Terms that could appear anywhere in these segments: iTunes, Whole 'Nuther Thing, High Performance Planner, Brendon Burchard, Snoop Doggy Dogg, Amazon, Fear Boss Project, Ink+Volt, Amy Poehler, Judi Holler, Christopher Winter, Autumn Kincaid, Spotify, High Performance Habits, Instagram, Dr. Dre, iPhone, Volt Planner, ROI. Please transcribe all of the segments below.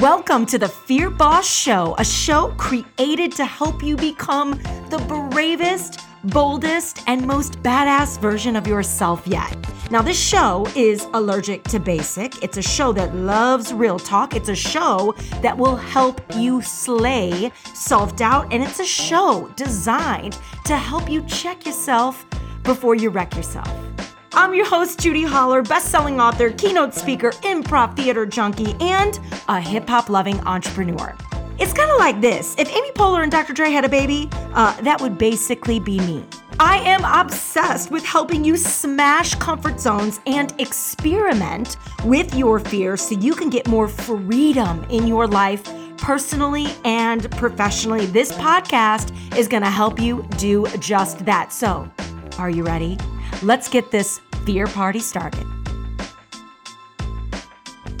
Welcome to the Fear Boss Show, a show created to help you become the bravest, boldest, and most badass version of yourself yet. Now, this show is allergic to basic. It's a show that loves real talk. It's a show that will help you slay self-doubt, and it's a show designed to help you check yourself before you wreck yourself. I'm your host, Judi Holler, best-selling author, keynote speaker, improv theater junkie, and a hip-hop-loving entrepreneur. It's kind of like this. If Amy Poehler and Dr. Dre had a baby, that would basically be me. I am obsessed with helping you smash comfort zones and experiment with your fear so you can get more freedom in your life personally and professionally. This podcast is going to help you do just that. So, are you ready? Let's get this fear party started.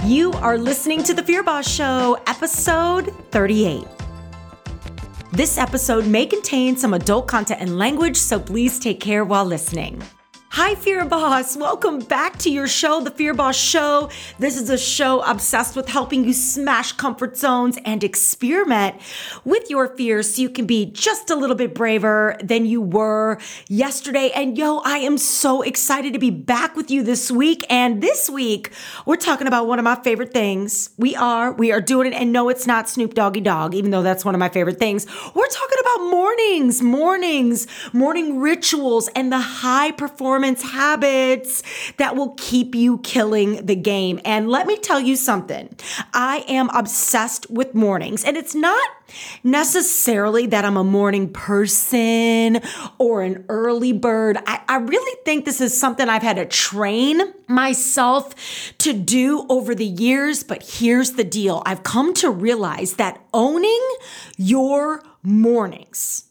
You are listening to The Fear Boss Show, episode 38. This episode may contain some adult content and language, so please take care while listening. Hi, Fear Boss. Welcome back to your show, The Fear Boss Show. This is a show obsessed with helping you smash comfort zones and experiment with your fears so you can be just a little bit braver than you were yesterday. And yo, I am so excited to be back with you this week. And this week, we're talking about one of my favorite things. We are doing it. And no, it's not Snoop Doggy Dogg, even though that's one of my favorite things. We're talking about morning rituals, and the high performance habits that will keep you killing the game. And let me tell you something. I am obsessed with mornings, and it's not necessarily that I'm a morning person or an early bird. I really think this is something I've had to train myself to do over the years, but here's the deal. I've come to realize that owning your mornings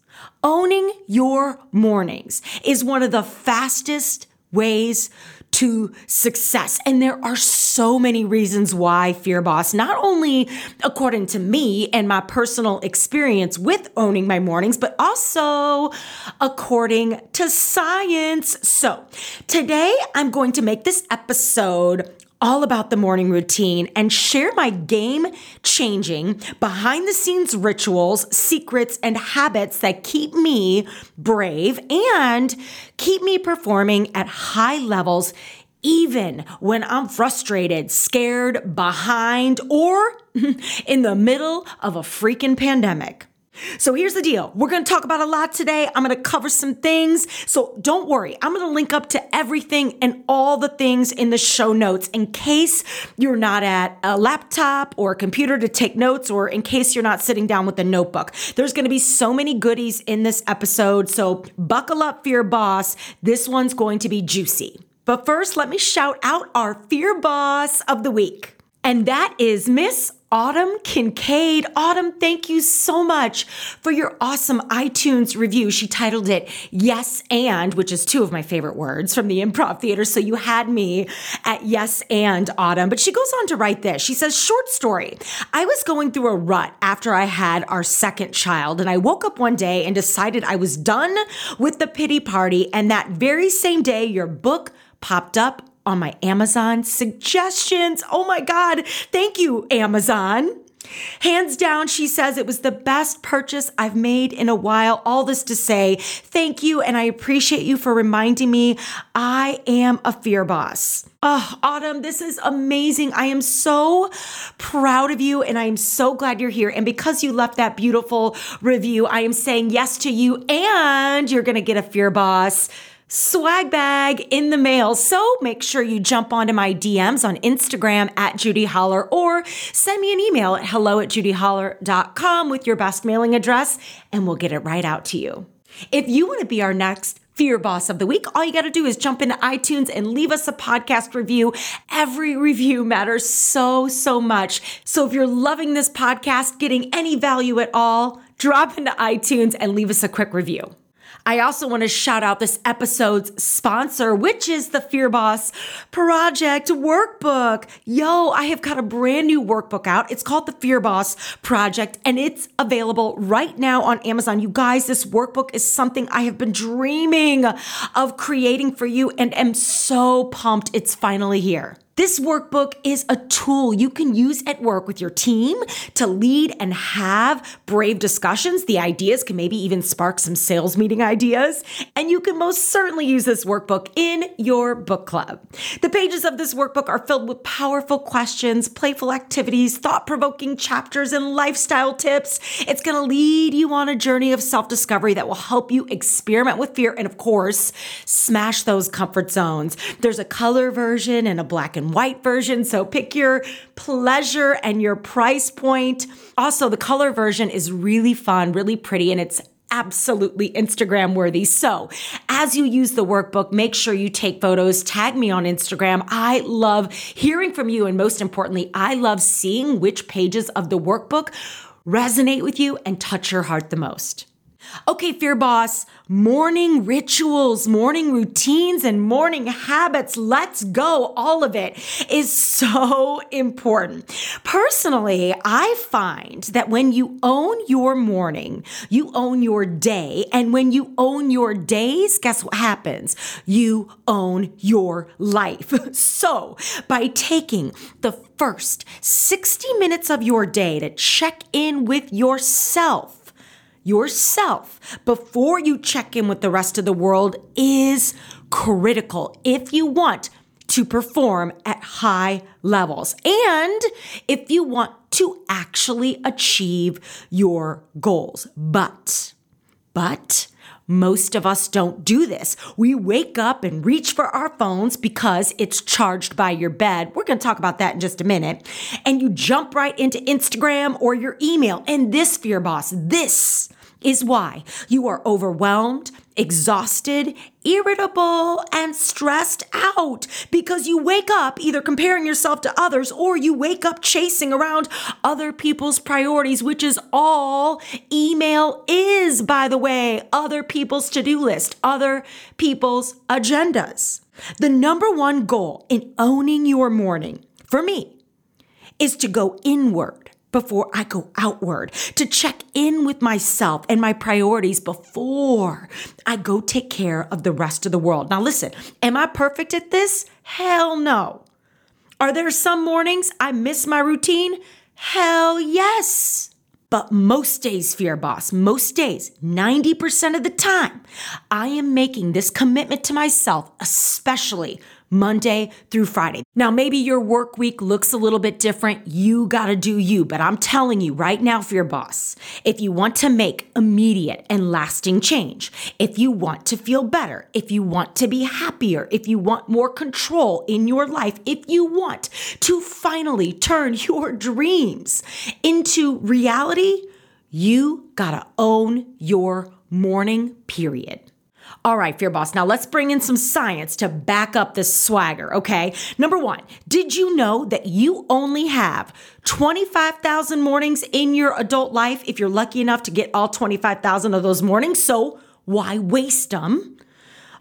is one of the fastest ways to success. And there are so many reasons why, Fear Boss, not only according to me and my personal experience with owning my mornings, but also according to science. So today I'm going to make this episode all about the morning routine and share my game-changing, behind-the-scenes rituals, secrets, and habits that keep me brave and keep me performing at high levels even when I'm frustrated, scared, behind, or in the middle of a freaking pandemic. So here's the deal. We're going to talk about a lot today. I'm going to cover some things. So don't worry. I'm going to link up to everything and all the things in the show notes in case you're not at a laptop or a computer to take notes, or in case you're not sitting down with a notebook. There's going to be so many goodies in this episode. So buckle up, Fear Boss. This one's going to be juicy. But first, let me shout out our Fear Boss of the Week. And that is Miss Autumn Kincaid. Autumn, thank you so much for your awesome iTunes review. She titled it Yes And, which is two of my favorite words from the improv theater. So you had me at Yes And, Autumn. But she goes on to write this. She says, short story. I was going through a rut after I had our second child, and I woke up one day and decided I was done with the pity party. And that very same day, your book popped up on my Amazon suggestions. Oh my God. Thank you, Amazon. Hands down, she says, it was the best purchase I've made in a while. All this to say, thank you. And I appreciate you for reminding me I am a Fear Boss. Oh, Autumn, this is amazing. I am so proud of you, and I am so glad you're here. And because you left that beautiful review, I am saying yes to you, and you're going to get a Fear Boss swag bag in the mail. So make sure you jump onto my DMs on Instagram at Judi Holler, or send me an email at hello@judiholler.com with your best mailing address, and we'll get it right out to you. If you want to be our next Fear Boss of the Week, all you got to do is jump into iTunes and leave us a podcast review. Every review matters so, so much. So if you're loving this podcast, getting any value at all, drop into iTunes and leave us a quick review. I also want to shout out this episode's sponsor, which is the Fear Boss Project workbook. Yo, I have got a brand new workbook out. It's called the Fear Boss Project, and it's available right now on Amazon. You guys, this workbook is something I have been dreaming of creating for you, and am so pumped it's finally here. This workbook is a tool you can use at work with your team to lead and have brave discussions. The ideas can maybe even spark some sales meeting ideas. And you can most certainly use this workbook in your book club. The pages of this workbook are filled with powerful questions, playful activities, thought-provoking chapters, and lifestyle tips. It's going to lead you on a journey of self-discovery that will help you experiment with fear and, of course, smash those comfort zones. There's a color version and a black and white version, so pick your pleasure and your price point. Also, the color version is really fun, really pretty, and it's absolutely Instagram worthy. So as you use the workbook, make sure you take photos, tag me on Instagram. I love hearing from you. And most importantly, I love seeing which pages of the workbook resonate with you and touch your heart the most. Okay, Fear Boss, morning rituals, morning routines, and morning habits, let's go. All of it is so important. Personally, I find that when you own your morning, you own your day. And when you own your days, guess what happens? You own your life. So by taking the first 60 minutes of your day to check in with yourself before you check in with the rest of the world is critical if you want to perform at high levels and if you want to actually achieve your goals. But most of us don't do this. We wake up and reach for our phones because it's charged by your bed. We're going to talk about that in just a minute. And you jump right into Instagram or your email. And this, Fear Boss, this is why you are overwhelmed, exhausted, irritable, and stressed out because you wake up either comparing yourself to others or you wake up chasing around other people's priorities, which is all email is, by the way, other people's to-do list, other people's agendas. The number one goal in owning your morning for me is to go inward before I go outward, to check in with myself and my priorities before I go take care of the rest of the world. Now listen, am I perfect at this? Hell no. Are there some mornings I miss my routine? Hell yes. But most days, Fear Boss, most days, 90% of the time, I am making this commitment to myself, especially Monday through Friday. Now, maybe your work week looks a little bit different. You got to do you. But I'm telling you right now, Fear Boss, if you want to make immediate and lasting change, if you want to feel better, if you want to be happier, if you want more control in your life, if you want to finally turn your dreams into reality, you got to own your morning, period. All right, Fear Boss, now let's bring in some science to back up this swagger, okay? Number one, did you know that you only have 25,000 mornings in your adult life if you're lucky enough to get all 25,000 of those mornings? So why waste them?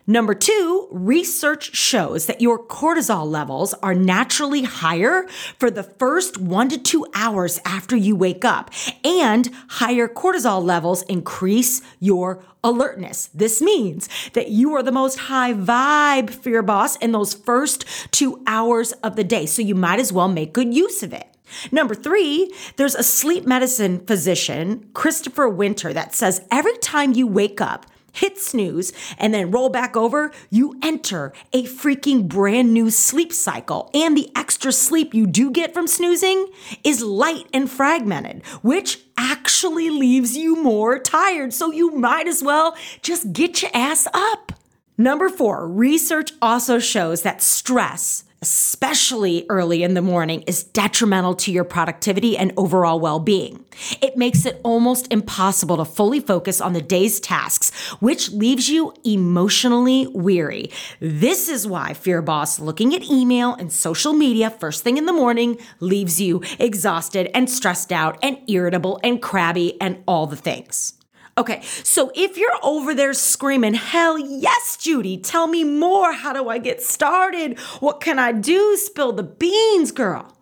Number two, research shows that your cortisol levels are naturally higher for the first 1 to 2 hours after you wake up, and higher cortisol levels increase your alertness. This means that you are the most high vibe, Fear Boss, in those first 2 hours of the day, so you might as well make good use of it. Number three, there's a sleep medicine physician, Christopher Winter, that says every time you wake up, hit snooze, and then roll back over, you enter a freaking brand new sleep cycle. And the extra sleep you do get from snoozing is light and fragmented, which actually leaves you more tired. So you might as well just get your ass up. Number four, research also shows that stress, especially early in the morning, is detrimental to your productivity and overall well-being. It makes it almost impossible to fully focus on the day's tasks, which leaves you emotionally weary. This is why, Fear Boss, looking at email and social media first thing in the morning leaves you exhausted and stressed out and irritable and crabby and all the things. Okay, so if you're over there screaming, hell yes, Judi, tell me more. How do I get started? What can I do? Spill the beans, girl.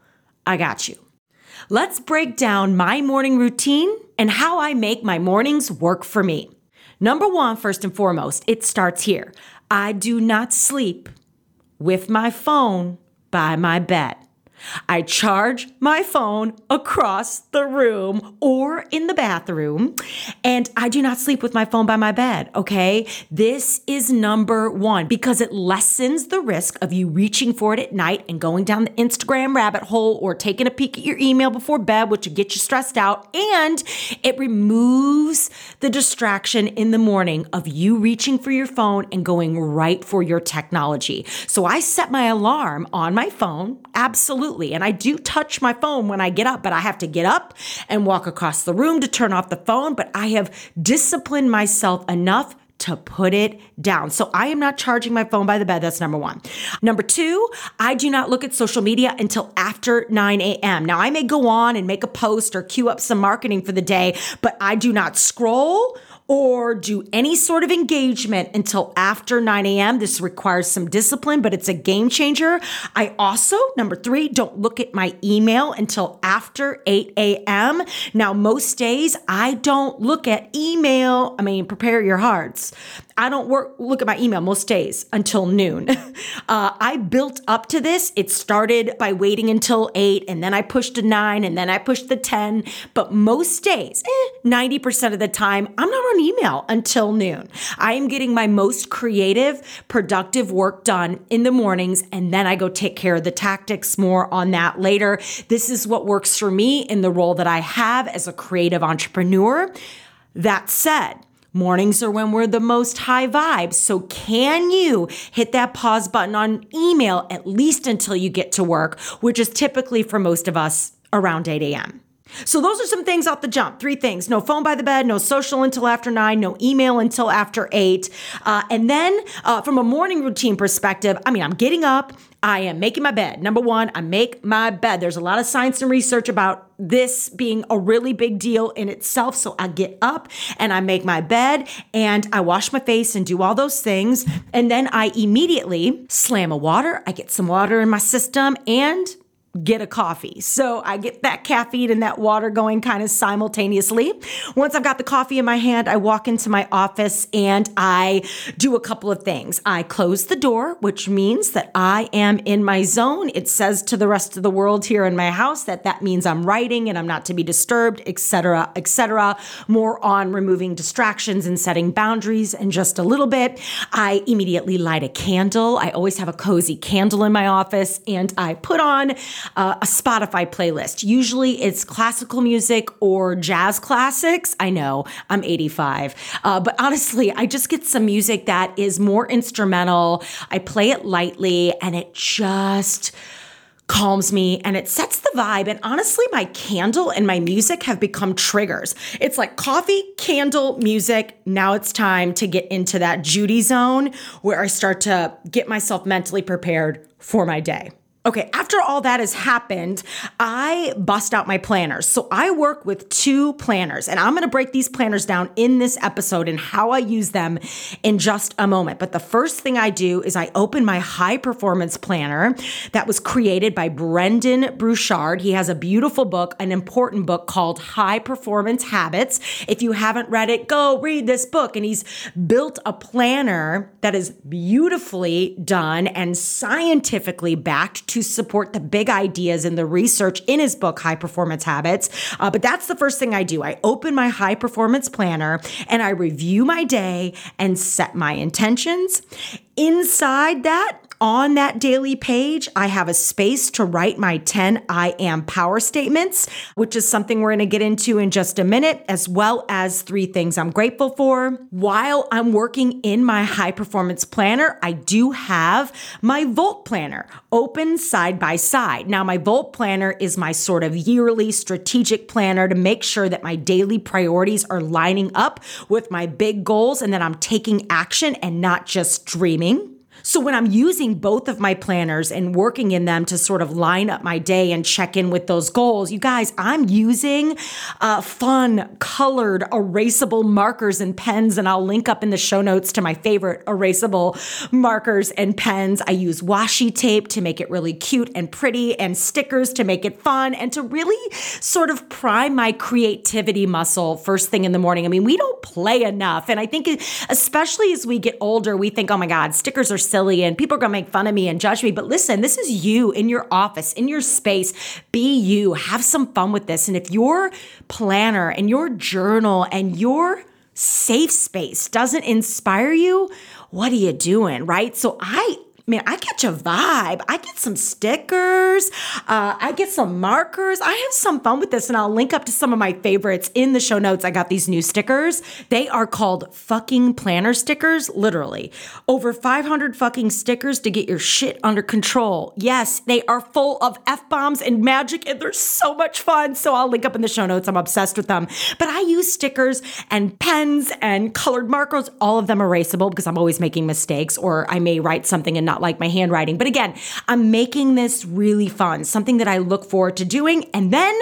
I got you. Let's break down my morning routine and how I make my mornings work for me. Number one, first and foremost, it starts here. I do not sleep with my phone by my bed. I charge my phone across the room or in the bathroom, and I do not sleep with my phone by my bed, okay? This is number one because it lessens the risk of you reaching for it at night and going down the Instagram rabbit hole or taking a peek at your email before bed, which will get you stressed out, and it removes the distraction in the morning of you reaching for your phone and going right for your technology. So I set my alarm on my phone, absolutely. And I do touch my phone when I get up, but I have to get up and walk across the room to turn off the phone. But I have disciplined myself enough to put it down. So I am not charging my phone by the bed. That's number one. Number two, I do not look at social media until after 9 a.m. Now I may go on and make a post or queue up some marketing for the day, but I do not scroll or do any sort of engagement until after 9 a.m. This requires some discipline, but it's a game changer. I also, number three, don't look at my email until after 8 a.m. Now, most days I don't look at email. I mean, prepare your hearts. I don't look at my email most days until noon. I built up to this. It started by waiting until 8, and then I pushed to 9, and then I pushed to 10. But most days, 90% of the time, I'm not on email until noon. I am getting my most creative, productive work done in the mornings, and then I go take care of the tactics. More on that later. This is what works for me in the role that I have as a creative entrepreneur. That said, mornings are when we're the most high vibe. So can you hit that pause button on email at least until you get to work, which is typically for most of us around 8 a.m. So those are some things off the jump. Three things: no phone by the bed, no social until after 9, no email until after 8. And then from a morning routine perspective, I'm getting up. I am making my bed. Number one, I make my bed. There's a lot of science and research about this being a really big deal in itself. So I get up and I make my bed and I wash my face and do all those things. And then I immediately slam a water. I get some water in my system and get a coffee. So I get that caffeine and that water going kind of simultaneously. Once I've got the coffee in my hand, I walk into my office and I do a couple of things. I close the door, which means that I am in my zone. It says to the rest of the world here in my house that means I'm writing and I'm not to be disturbed, et cetera, et cetera. More on removing distractions and setting boundaries in just a little bit. I immediately light a candle. I always have a cozy candle in my office, and I put on a Spotify playlist. Usually it's classical music or jazz classics. I know, I'm 85. But honestly, I just get some music that is more instrumental. I play it lightly and it just calms me and it sets the vibe. And honestly, my candle and my music have become triggers. It's like coffee, candle, music. Now it's time to get into that Judi zone where I start to get myself mentally prepared for my day. Okay, after all that has happened, I bust out my planners. So I work with two planners, and I'm going to break these planners down in this episode and how I use them in just a moment. But the first thing I do is I open my High Performance Planner that was created by Brendon Burchard. He has a beautiful book, an important book called High Performance Habits. If you haven't read it, go read this book. And he's built a planner that is beautifully done and scientifically backed to support the big ideas and the research in his book, High Performance Habits. But that's the first thing I do. I open my High Performance Planner and I review my day and set my intentions. Inside that, on that daily page, I have a space to write my 10 I am power statements, which is something we're going to get into in just a minute, as well as three things I'm grateful for. While I'm working in my High Performance Planner, I do have my Volt Planner open side by side. Now, my Volt Planner is my sort of yearly strategic planner to make sure that my daily priorities are lining up with my big goals and that I'm taking action and not just dreaming. So when I'm using both of my planners and working in them to sort of line up my day and check in with those goals, you guys, I'm using fun, colored, erasable markers and pens, and I'll link up in the show notes to my favorite erasable markers and pens. I use washi tape to make it really cute and pretty, and stickers to make it fun, and to really sort of prime my creativity muscle first thing in the morning. We don't play enough, and I think especially as we get older, we think, oh my God, stickers are silly and people are going to make fun of me and judge me. But listen, this is you in your office, in your space. Be you. Have some fun with this. And if your planner and your journal and your safe space doesn't inspire you, what are you doing, right? So I catch a vibe. I get some stickers. I get some markers. I have some fun with this, and I'll link up to some of my favorites in the show notes. I got these new stickers. They are called fucking planner stickers, literally. Over 500 fucking stickers to get your shit under control. Yes, they are full of F-bombs and magic, and they're so much fun. So I'll link up in the show notes. I'm obsessed with them. But I use stickers and pens and colored markers. All of them erasable because I'm always making mistakes, or I may write something and not like my handwriting. But again, I'm making this really fun, something that I look forward to doing. And then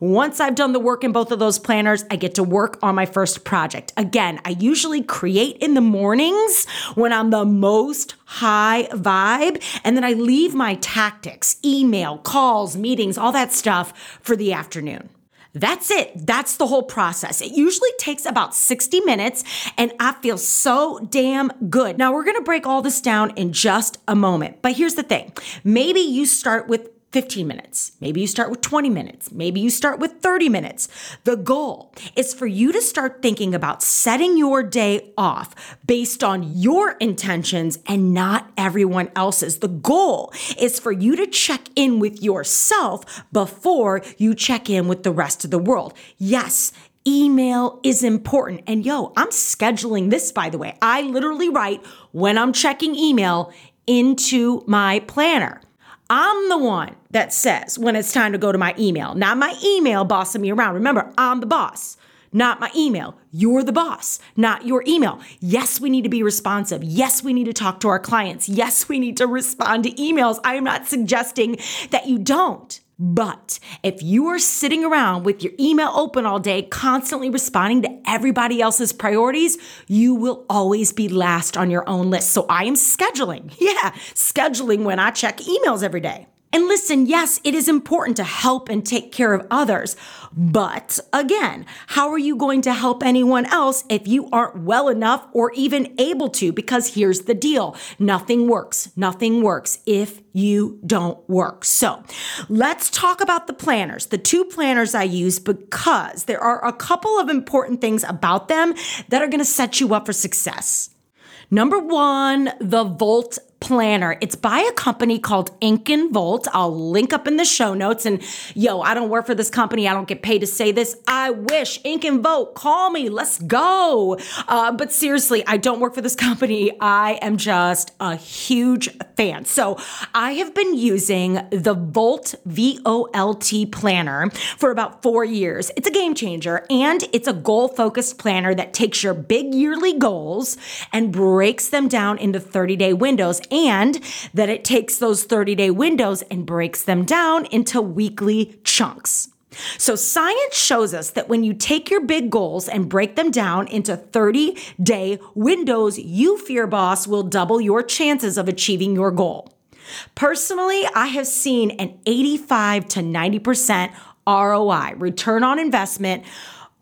once I've done the work in both of those planners, I get to work on my first project. Again, I usually create in the mornings when I'm the most high vibe. And then I leave my tactics, email, calls, meetings, all that stuff for the afternoon. That's it. That's the whole process. It usually takes about 60 minutes, and I feel so damn good. Now, we're going to break all this down in just a moment, but here's the thing. Maybe you start with 15 minutes. Maybe you start with 20 minutes. Maybe you start with 30 minutes. The goal is for you to start thinking about setting your day off based on your intentions and not everyone else's. The goal is for you to check in with yourself before you check in with the rest of the world. Yes, email is important. And yo, I'm scheduling this, by the way. I literally write when I'm checking email into my planner. I'm the one that says when it's time to go to my email, not my email bossing me around. Remember, I'm the boss, not my email. You're the boss, not your email. Yes, we need to be responsive. Yes, we need to talk to our clients. Yes, we need to respond to emails. I am not suggesting that you don't. But if you are sitting around with your email open all day, constantly responding to everybody else's priorities, you will always be last on your own list. So I am scheduling. Yeah, scheduling when I check emails every day. And listen, yes, it is important to help and take care of others. But again, how are you going to help anyone else if you aren't well enough or even able to? Because here's the deal. Nothing works if you don't work. So let's talk about the planners, the two planners I use, because there are a couple of important things about them that are going to set you up for success. Number one, the Volt Planner. It's by a company called Ink+Volt. I'll link up in the show notes. And yo, I don't work for this company. I don't get paid to say this. I wish. Ink+Volt, call me. Let's go. But seriously, I don't work for this company. I am just a huge fan. So I have been using the Volt, V-O-L-T planner for about 4 years. It's a game changer, and it's a goal-focused planner that takes your big yearly goals and breaks them down into 30-day windows. And that it takes those 30-day windows and breaks them down into weekly chunks. So science shows us that when you take your big goals and break them down into 30-day windows, you, Fear Boss, will double your chances of achieving your goal. Personally, I have seen an 85 to 90% ROI, return on investment,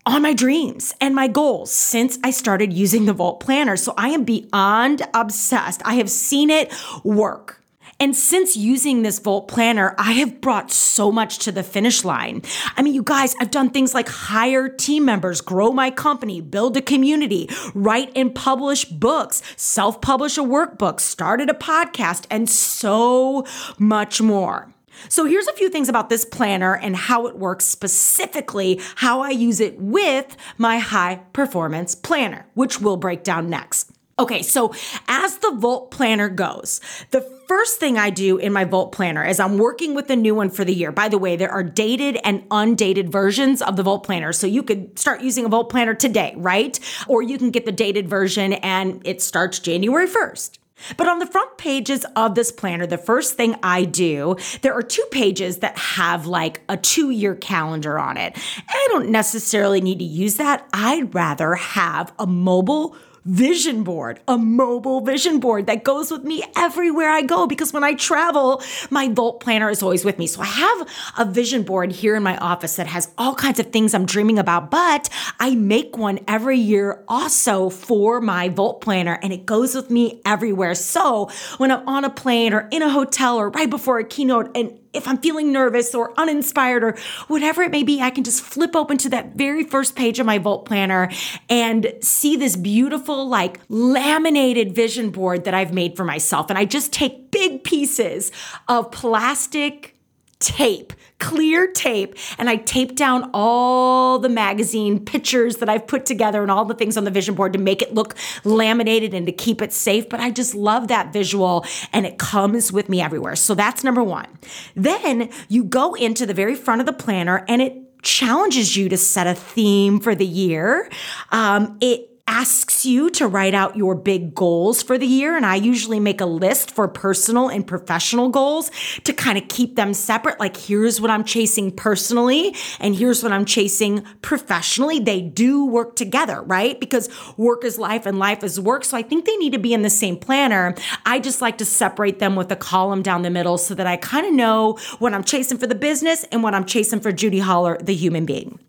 on my dreams and my goals since I started using the Volt Planner. So I am beyond obsessed. I have seen it work. And since using this Volt Planner, I have brought so much to the finish line. I mean, you guys, I've done things like hire team members, grow my company, build a community, write and publish books, self-publish a workbook, started a podcast, and so much more. So here's a few things about this planner and how it works, specifically how I use it with my high performance planner, which we'll break down next. Okay, so as the Volt Planner goes, the first thing I do in my Volt Planner is I'm working with a new one for the year. By the way, there are dated and undated versions of the Volt Planner. So you could start using a Volt Planner today, right? Or you can get the dated version and it starts January 1st. But on the front pages of this planner, the first thing I do, there are two pages that have like a 2-year calendar on it. And I don't necessarily need to use that. I'd rather have a mobile vision board, a mobile vision board that goes with me everywhere I go, because when I travel, my Volt Planner is always with me. So I have a vision board here in my office that has all kinds of things I'm dreaming about, but I make one every year also for my Volt Planner, and it goes with me everywhere. So when I'm on a plane or in a hotel or right before a keynote, and if I'm feeling nervous or uninspired or whatever it may be, I can just flip open to that very first page of my Volt Planner and see this beautiful, like, laminated vision board that I've made for myself. And I just take big pieces of plastic tape, clear tape, and I tape down all the magazine pictures that I've put together and all the things on the vision board to make it look laminated and to keep it safe. But I just love that visual, and it comes with me everywhere. So that's number one. Then you go into the very front of the planner, and it challenges you to set a theme for the year. It asks you to write out your big goals for the year. And I usually make a list for personal and professional goals to kind of keep them separate. Like, here's what I'm chasing personally, and here's what I'm chasing professionally. They do work together, right? Because work is life and life is work. So I think they need to be in the same planner. I just like to separate them with a column down the middle so that I kind of know what I'm chasing for the business and what I'm chasing for Judi Holler, the human being.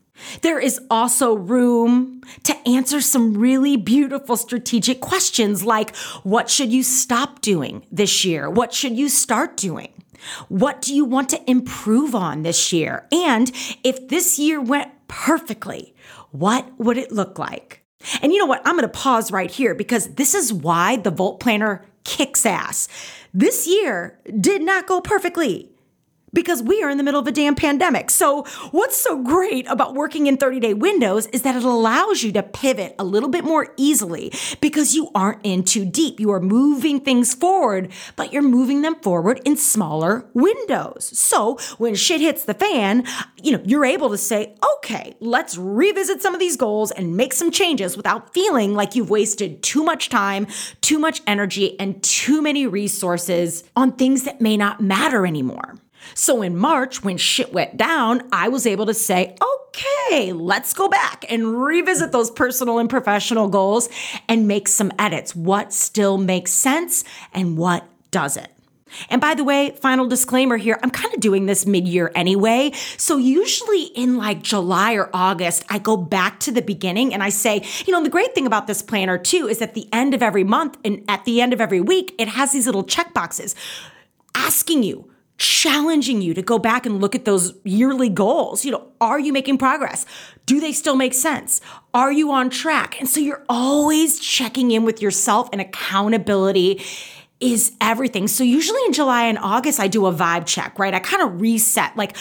There is also room to answer some really beautiful strategic questions like, what should you stop doing this year? What should you start doing? What do you want to improve on this year? And if this year went perfectly, what would it look like? And you know what? I'm going to pause right here, because this is why the Volt Planner kicks ass. This year did not go perfectly, because we are in the middle of a damn pandemic. So what's so great about working in 30-day windows is that it allows you to pivot a little bit more easily, because you aren't in too deep. You are moving things forward, but you're moving them forward in smaller windows. So when shit hits the fan, you're able to say, okay, let's revisit some of these goals and make some changes without feeling like you've wasted too much time, too much energy, and too many resources on things that may not matter anymore. So in March, when shit went down, I was able to say, okay, let's go back and revisit those personal and professional goals and make some edits. What still makes sense and what doesn't? And by the way, final disclaimer here, I'm kind of doing this mid-year anyway. So usually in like July or August, I go back to the beginning and I say, the great thing about this planner too is at the end of every month and at the end of every week, it has these little checkboxes asking you, challenging you to go back and look at those yearly goals. Are you making progress? Do they still make sense? Are you on track? And so you're always checking in with yourself, and accountability is everything. So usually in July and August, I do a vibe check, right? I kind of reset, like,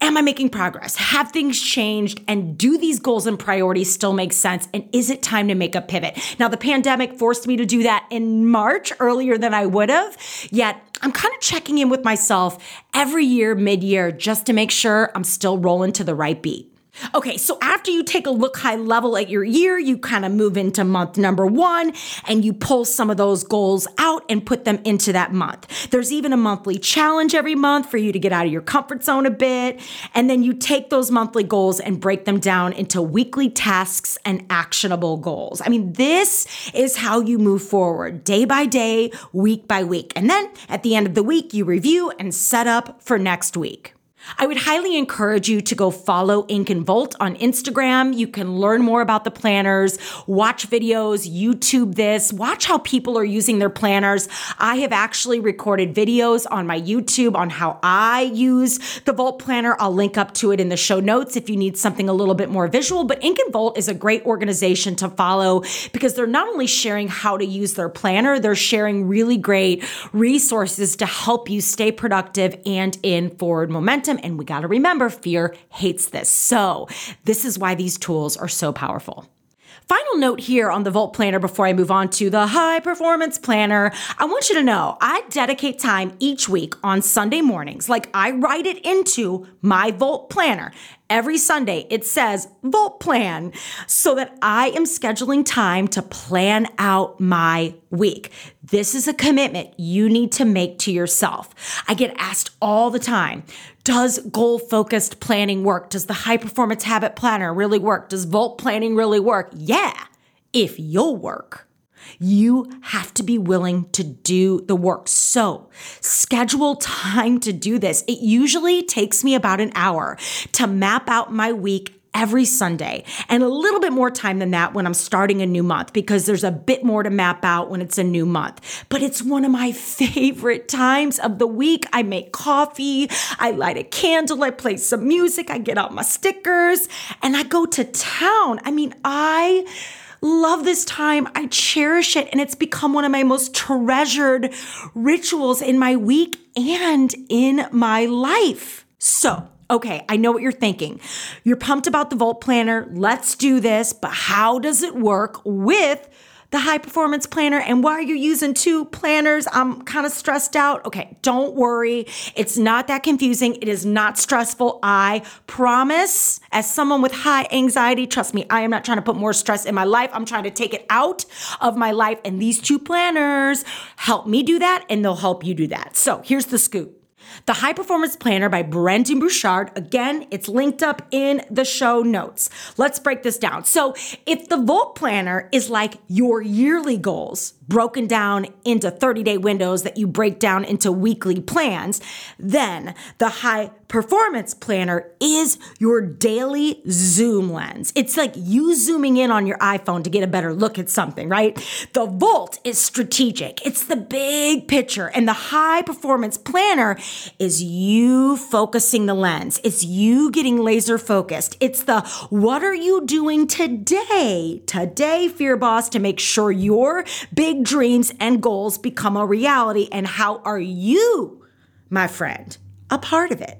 am I making progress? Have things changed? And do these goals and priorities still make sense? And is it time to make a pivot? Now, the pandemic forced me to do that in March earlier than I would have, yet I'm kind of checking in with myself every year, mid-year, just to make sure I'm still rolling to the right beat. Okay, so after you take a look high level at your year, you kind of move into month number one, and you pull some of those goals out and put them into that month. There's even a monthly challenge every month for you to get out of your comfort zone a bit. And then you take those monthly goals and break them down into weekly tasks and actionable goals. I mean, this is how you move forward day by day, week by week. And then at the end of the week, you review and set up for next week. I would highly encourage you to go follow Ink+Volt on Instagram. You can learn more about the planners, watch videos, YouTube this, watch how people are using their planners. I have actually recorded videos on my YouTube on how I use the Volt Planner. I'll link up to it in the show notes if you need something a little bit more visual. But Ink+Volt is a great organization to follow, because they're not only sharing how to use their planner, they're sharing really great resources to help you stay productive and in forward momentum. And we got to remember, fear hates this. So this is why these tools are so powerful. Final note here on the Volt Planner before I move on to the High Performance Planner. I want you to know I dedicate time each week on Sunday mornings. Like, I write it into my Volt Planner. Every Sunday, it says Volt Plan, so that I am scheduling time to plan out my week. This is a commitment you need to make to yourself. I get asked all the time, does goal-focused planning work? Does the High Performance Habit Planner really work? Does Volt Planning really work? Yeah, if you'll work. You have to be willing to do the work. So schedule time to do this. It usually takes me about an hour to map out my week every Sunday, and a little bit more time than that when I'm starting a new month, because there's a bit more to map out when it's a new month. But it's one of my favorite times of the week. I make coffee, I light a candle, I play some music, I get out my stickers, and I go to town. I mean, I love this time. I cherish it. And it's become one of my most treasured rituals in my week and in my life. So, okay, I know what you're thinking. You're pumped about the Volt Planner. Let's do this. But how does it work with the High Performance Planner? And why are you using two planners? I'm kind of stressed out. Okay, don't worry. It's not that confusing. It is not stressful. I promise. As someone with high anxiety, trust me, I am not trying to put more stress in my life. I'm trying to take it out of my life. And these two planners help me do that, and they'll help you do that. So here's the scoop. The High Performance Planner by Brendon Burchard. Again, it's linked up in the show notes. Let's break this down. So if the Volt Planner is like your yearly goals broken down into 30-day windows that you break down into weekly plans, then the High Performance Planner is your daily zoom lens. It's like you zooming in on your iPhone to get a better look at something, right? The Volt is strategic. It's the big picture. And the High Performance Planner is you focusing the lens. It's you getting laser focused. It's the what are you doing today, Fear Boss, to make sure your big dreams and goals become a reality. And how are you, my friend, a part of it?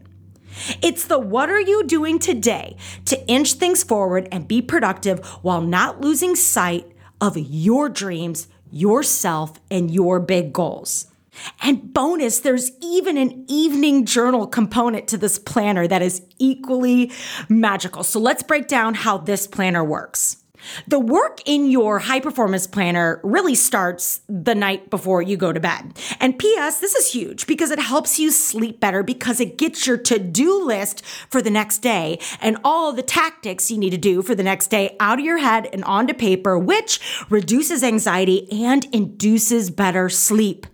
It's the what are you doing today to inch things forward and be productive while not losing sight of your dreams, yourself, and your big goals. And bonus, there's even an evening journal component to this planner that is equally magical. So let's break down how this planner works. The work in your High Performance Planner really starts the night before you go to bed. And P.S., this is huge because it helps you sleep better because it gets your to-do list for the next day and all the tactics you need to do for the next day out of your head and onto paper, which reduces anxiety and induces better sleep.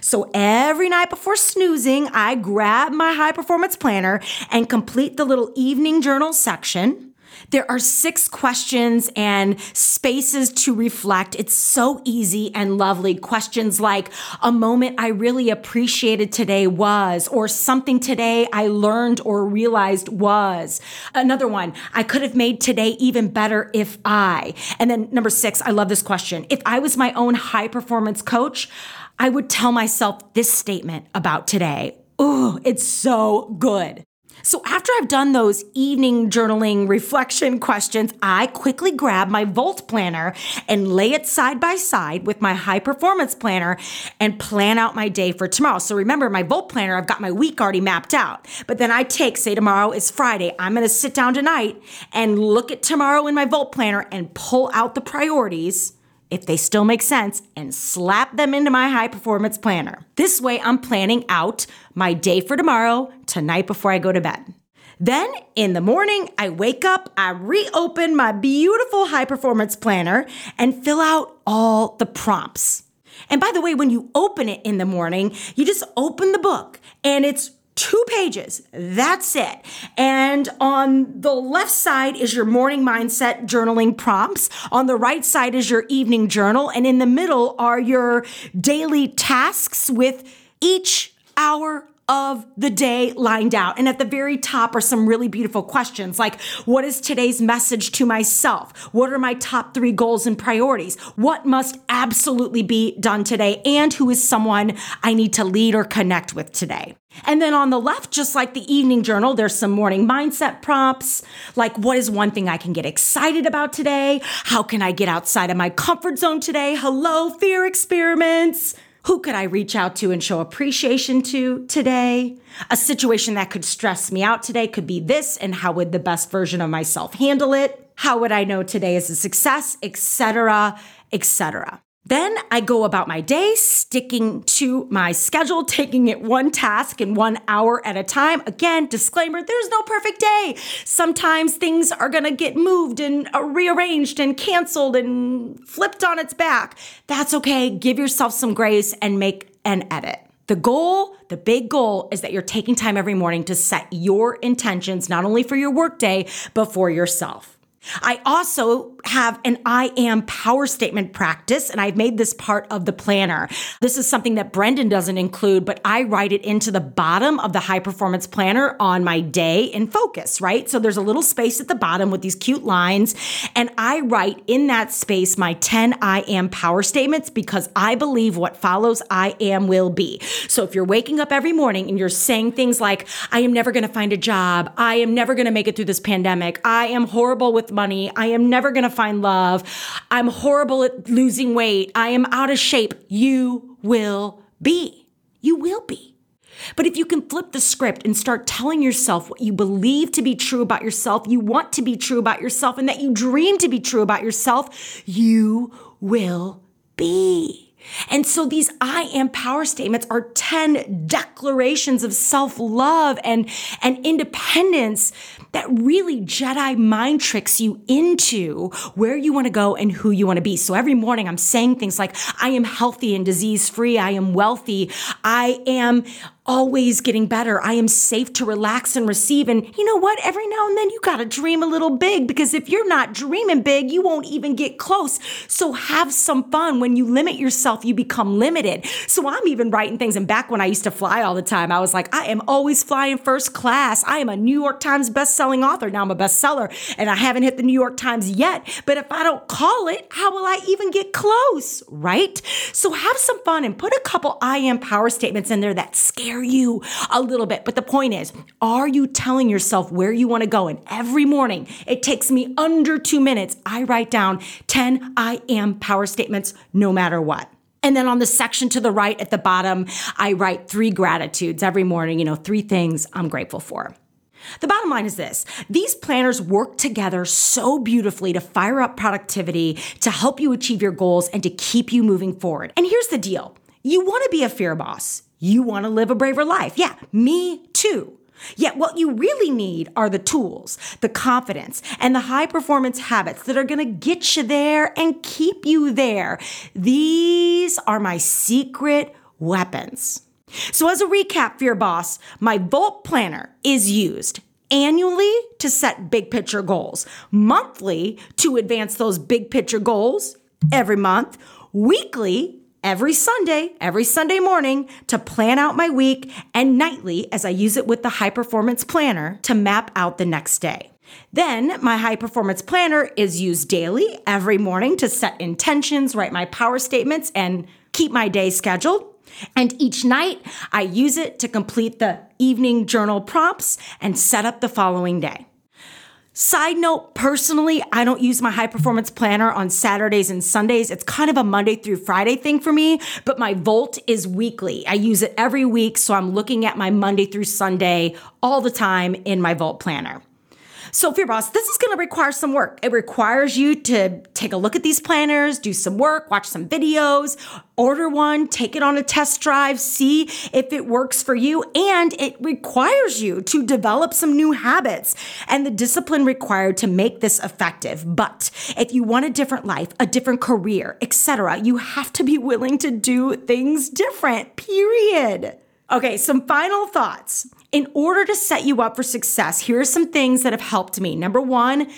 So every night before snoozing, I grab my High Performance Planner and complete the little evening journal section. There are 6 questions and spaces to reflect. It's so easy and lovely. Questions like, a moment I really appreciated today was, or something today I learned or realized was. Another one, I could have made today even better if I. And then number 6, I love this question. If I was my own high performance coach, I would tell myself this statement about today. Ooh, it's so good. So after I've done those evening journaling reflection questions, I quickly grab my Volt Planner and lay it side by side with my High Performance Planner and plan out my day for tomorrow. So remember, my Volt Planner, I've got my week already mapped out. But then I take, say tomorrow is Friday, I'm going to sit down tonight and look at tomorrow in my Volt Planner and pull out the priorities, if they still make sense, and slap them into my High Performance Planner. This way, I'm planning out my day for tomorrow, tonight before I go to bed. Then in the morning, I wake up, I reopen my beautiful High Performance Planner and fill out all the prompts. And by the way, when you open it in the morning, you just open the book and it's 2 pages. That's it. And on the left side is your morning mindset journaling prompts. On the right side is your evening journal. And in the middle are your daily tasks with each hour of the day lined out. And at the very top are some really beautiful questions like, what is today's message to myself? What are my top 3 goals and priorities? What must absolutely be done today? And who is someone I need to lead or connect with today? And then on the left, just like the evening journal, there's some morning mindset prompts, like what is one thing I can get excited about today? How can I get outside of my comfort zone today? Hello, fear experiments. Who could I reach out to and show appreciation to today? A situation that could stress me out today could be this, and how would the best version of myself handle it? How would I know today is a success, etc., etc. Then I go about my day, sticking to my schedule, taking it one task and 1 hour at a time. Again, disclaimer, there's no perfect day. Sometimes things are going to get moved and rearranged and canceled and flipped on its back. That's okay. Give yourself some grace and make an edit. The goal, the big goal, is that you're taking time every morning to set your intentions, not only for your workday, but for yourself. I also have an I am power statement practice, and I've made this part of the planner. This is something that Brendon doesn't include, but I write it into the bottom of the High Performance Planner on my day in focus, right? So there's a little space at the bottom with these cute lines, and I write in that space my 10 I am power statements, because I believe what follows I am will be. So if you're waking up every morning and you're saying things like, I am never going to find a job, I am never going to make it through this pandemic, I am horrible with money, I am never going to find love, I'm horrible at losing weight, I am out of shape, you will be. You will be. But if you can flip the script and start telling yourself what you believe to be true about yourself, you want to be true about yourself, and that you dream to be true about yourself, you will be. And so these I am power statements are 10 declarations of self-love and independence that really Jedi mind tricks you into where you want to go and who you want to be. So every morning I'm saying things like, I am healthy and disease-free. I am wealthy. I am always getting better. I am safe to relax and receive. And you know what? Every now and then you got to dream a little big, because if you're not dreaming big, you won't even get close. So have some fun. When you limit yourself, you become limited. So I'm even writing things. And back when I used to fly all the time, I was like, I am always flying first class. I am a New York Times best-selling author. Now I'm a bestseller and I haven't hit the New York Times yet. But if I don't call it, how will I even get close, right? So have some fun and put a couple I am power statements in there that scare you a little bit. But the point is, are you telling yourself where you want to go? And every morning, it takes me under 2 minutes, I write down 10 I am power statements, no matter what. And then on the section to the right at the bottom, I write 3 gratitudes every morning, 3 things I'm grateful for. The bottom line is this: these planners work together so beautifully to fire up productivity, to help you achieve your goals, and to keep you moving forward. And here's the deal. You want to be a fear boss. You want to live a braver life. Yeah, me too. Yet what you really need are the tools, the confidence, and the high performance habits that are going to get you there and keep you there. These are my secret weapons. So as a recap, Fear Boss, my Volt Planner is used annually to set big picture goals, monthly to advance those big picture goals every month, weekly every Sunday morning to plan out my week, and nightly as I use it with the High Performance Planner to map out the next day. Then my High Performance Planner is used daily every morning to set intentions, write my power statements, and keep my day scheduled. And each night I use it to complete the evening journal prompts and set up the following day. Side note, personally, I don't use my High Performance Planner on Saturdays and Sundays. It's kind of a Monday through Friday thing for me, but my Volt is weekly. I use it every week, so I'm looking at my Monday through Sunday all the time in my Volt Planner. So Fear Boss, this is going to require some work. It requires you to take a look at these planners, do some work, watch some videos, order one, take it on a test drive, see if it works for you. And it requires you to develop some new habits and the discipline required to make this effective. But if you want a different life, a different career, etc., you have to be willing to do things different, period. Okay, some final thoughts. In order to set you up for success, here are some things that have helped me. Number one,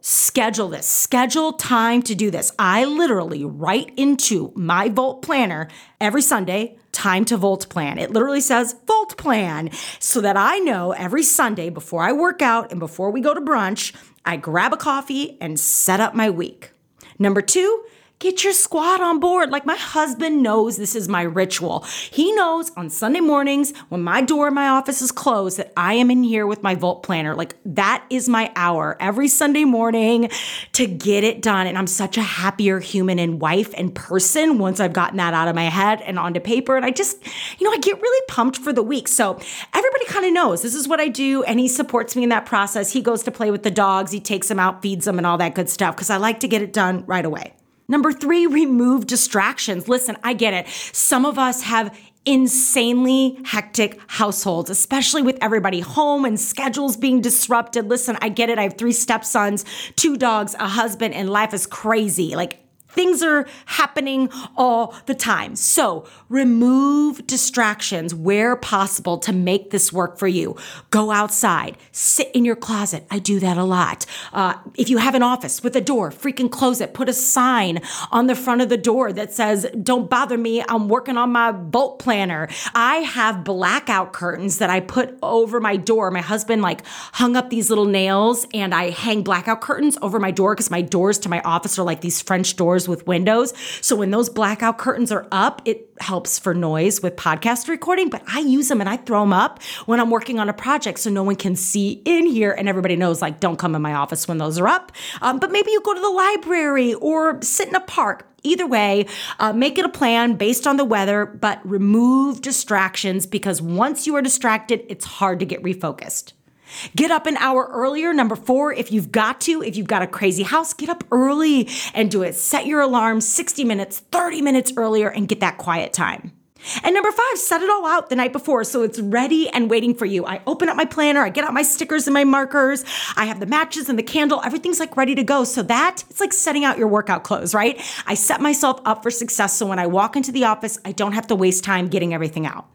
schedule this. Schedule time to do this. I literally write into my Volt Planner every Sunday, time to Volt Plan. It literally says Volt Plan, so that I know every Sunday before I work out and before we go to brunch, I grab a coffee and set up my week. Number two, get your squad on board. Like, my husband knows this is my ritual. He knows on Sunday mornings when my door in my office is closed that I am in here with my Volt Planner. Like, that is my hour every Sunday morning to get it done. And I'm such a happier human and wife and person once I've gotten that out of my head and onto paper. And I just, I get really pumped for the week. So everybody kind of knows this is what I do. And he supports me in that process. He goes to play with the dogs. He takes them out, feeds them, and all that good stuff, because I like to get it done right away. Number three, remove distractions. Listen, I get it. Some of us have insanely hectic households, especially with everybody home and schedules being disrupted. Listen, I get it. I have 3 stepsons, 2 dogs, a husband, and life is crazy. Like, things are happening all the time. So remove distractions where possible to make this work for you. Go outside, sit in your closet. I do that a lot. If you have an office with a door, freaking close it. Put a sign on the front of the door that says, "Don't bother me. I'm working on my Volt Planner." I have blackout curtains that I put over my door. My husband hung up these little nails, and I hang blackout curtains over my door because my doors to my office are like these French doors with windows. So when those blackout curtains are up, it helps for noise with podcast recording, but I use them and I throw them up when I'm working on a project so no one can see in here, and everybody knows, don't come in my office when those are up. But maybe you go to the library or sit in a park. Either way, make it a plan based on the weather, but remove distractions, because once you are distracted, it's hard to get refocused. Get up an hour earlier. Number 4, if you've got a crazy house, get up early and do it. Set your alarm 60 minutes, 30 minutes earlier, and get that quiet time. And number 5, set it all out the night before so it's ready and waiting for you. I open up my planner, I get out my stickers and my markers, I have the matches and the candle, everything's ready to go. So that, it's like setting out your workout clothes, right? I set myself up for success so when I walk into the office, I don't have to waste time getting everything out.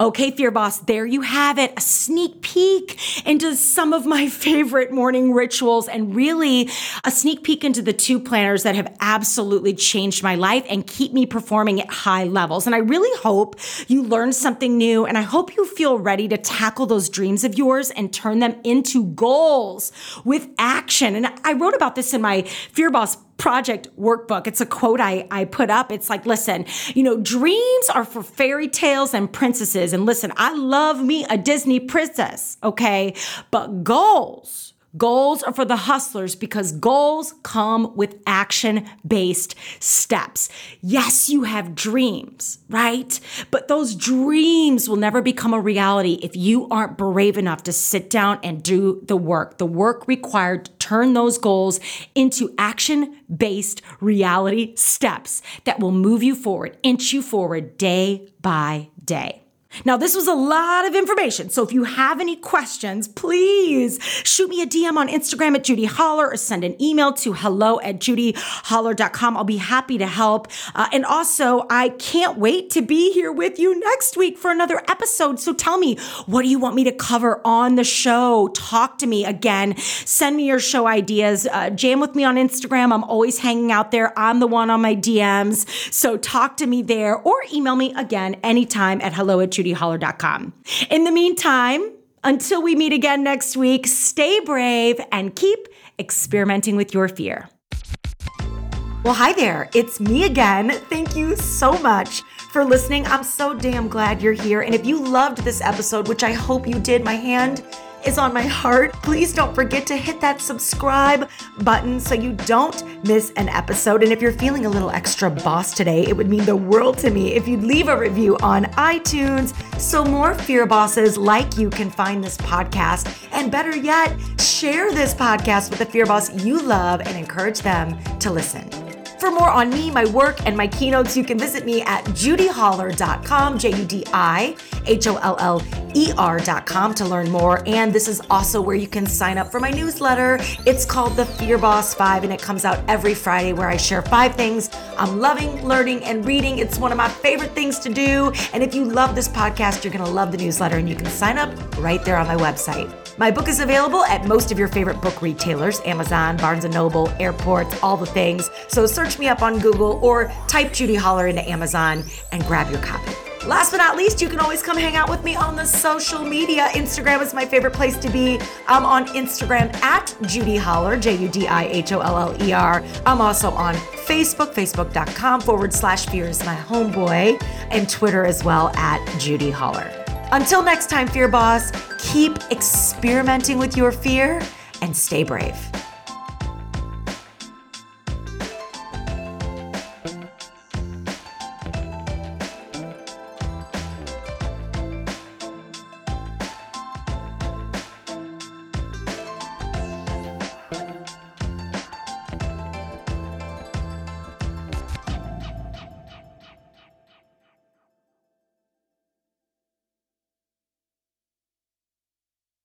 Okay, Fear Boss, there you have it. A sneak peek into some of my favorite morning rituals, and really a sneak peek into the 2 planners that have absolutely changed my life and keep me performing at high levels. And I really hope you learned something new, and I hope you feel ready to tackle those dreams of yours and turn them into goals with action. And I wrote about this in my Fear Boss Project workbook. It's a quote I put up. It's listen, dreams are for fairy tales and princesses. And listen, I love me a Disney princess, okay? But goals are for the hustlers, because goals come with action-based steps. Yes, you have dreams, right? But those dreams will never become a reality if you aren't brave enough to sit down and do the work required to turn those goals into action-based reality steps that will move you forward, inch you forward day by day. Now, this was a lot of information, so if you have any questions, please shoot me a DM on Instagram at Judi Holler, or send an email to hello@judiholler.com. I'll be happy to help. And also, I can't wait to be here with you next week for another episode. So tell me, what do you want me to cover on the show? Talk to me again. Send me your show ideas. Jam with me on Instagram. I'm always hanging out there. I'm the one on my DMs. So talk to me there, or email me again anytime at hello@judiholler.com. In the meantime, until we meet again next week, stay brave and keep experimenting with your fear. Well, hi there. It's me again. Thank you so much for listening. I'm so damn glad you're here. And if you loved this episode, which I hope you did, my hand is on my heart. Please don't forget to hit that subscribe button so you don't miss an episode. And if you're feeling a little extra boss today, it would mean the world to me if you'd leave a review on iTunes so more fear bosses like you can find this podcast. And better yet, share this podcast with a fear boss you love and encourage them to listen. For more on me, my work, and my keynotes, you can visit me at judiholler.com, JUDIHOLLER.com, to learn more. And this is also where you can sign up for my newsletter. It's called the Fear Boss 5, and it comes out every Friday, where I share 5 things I'm loving, learning, and reading. It's one of my favorite things to do. And if you love this podcast, you're going to love the newsletter, and you can sign up right there on my website. My book is available at most of your favorite book retailers, Amazon, Barnes & Noble, airports, all the things. So search me up on Google or type Judi Holler into Amazon and grab your copy. Last but not least, you can always come hang out with me on the social media. Instagram is my favorite place to be. I'm on Instagram at Judi Holler, JUDIHOLLER. I'm also on Facebook, facebook.com/fear is my homeboy, and Twitter as well at Judi Holler. Until next time, Fear Boss, keep experimenting with your fear and stay brave.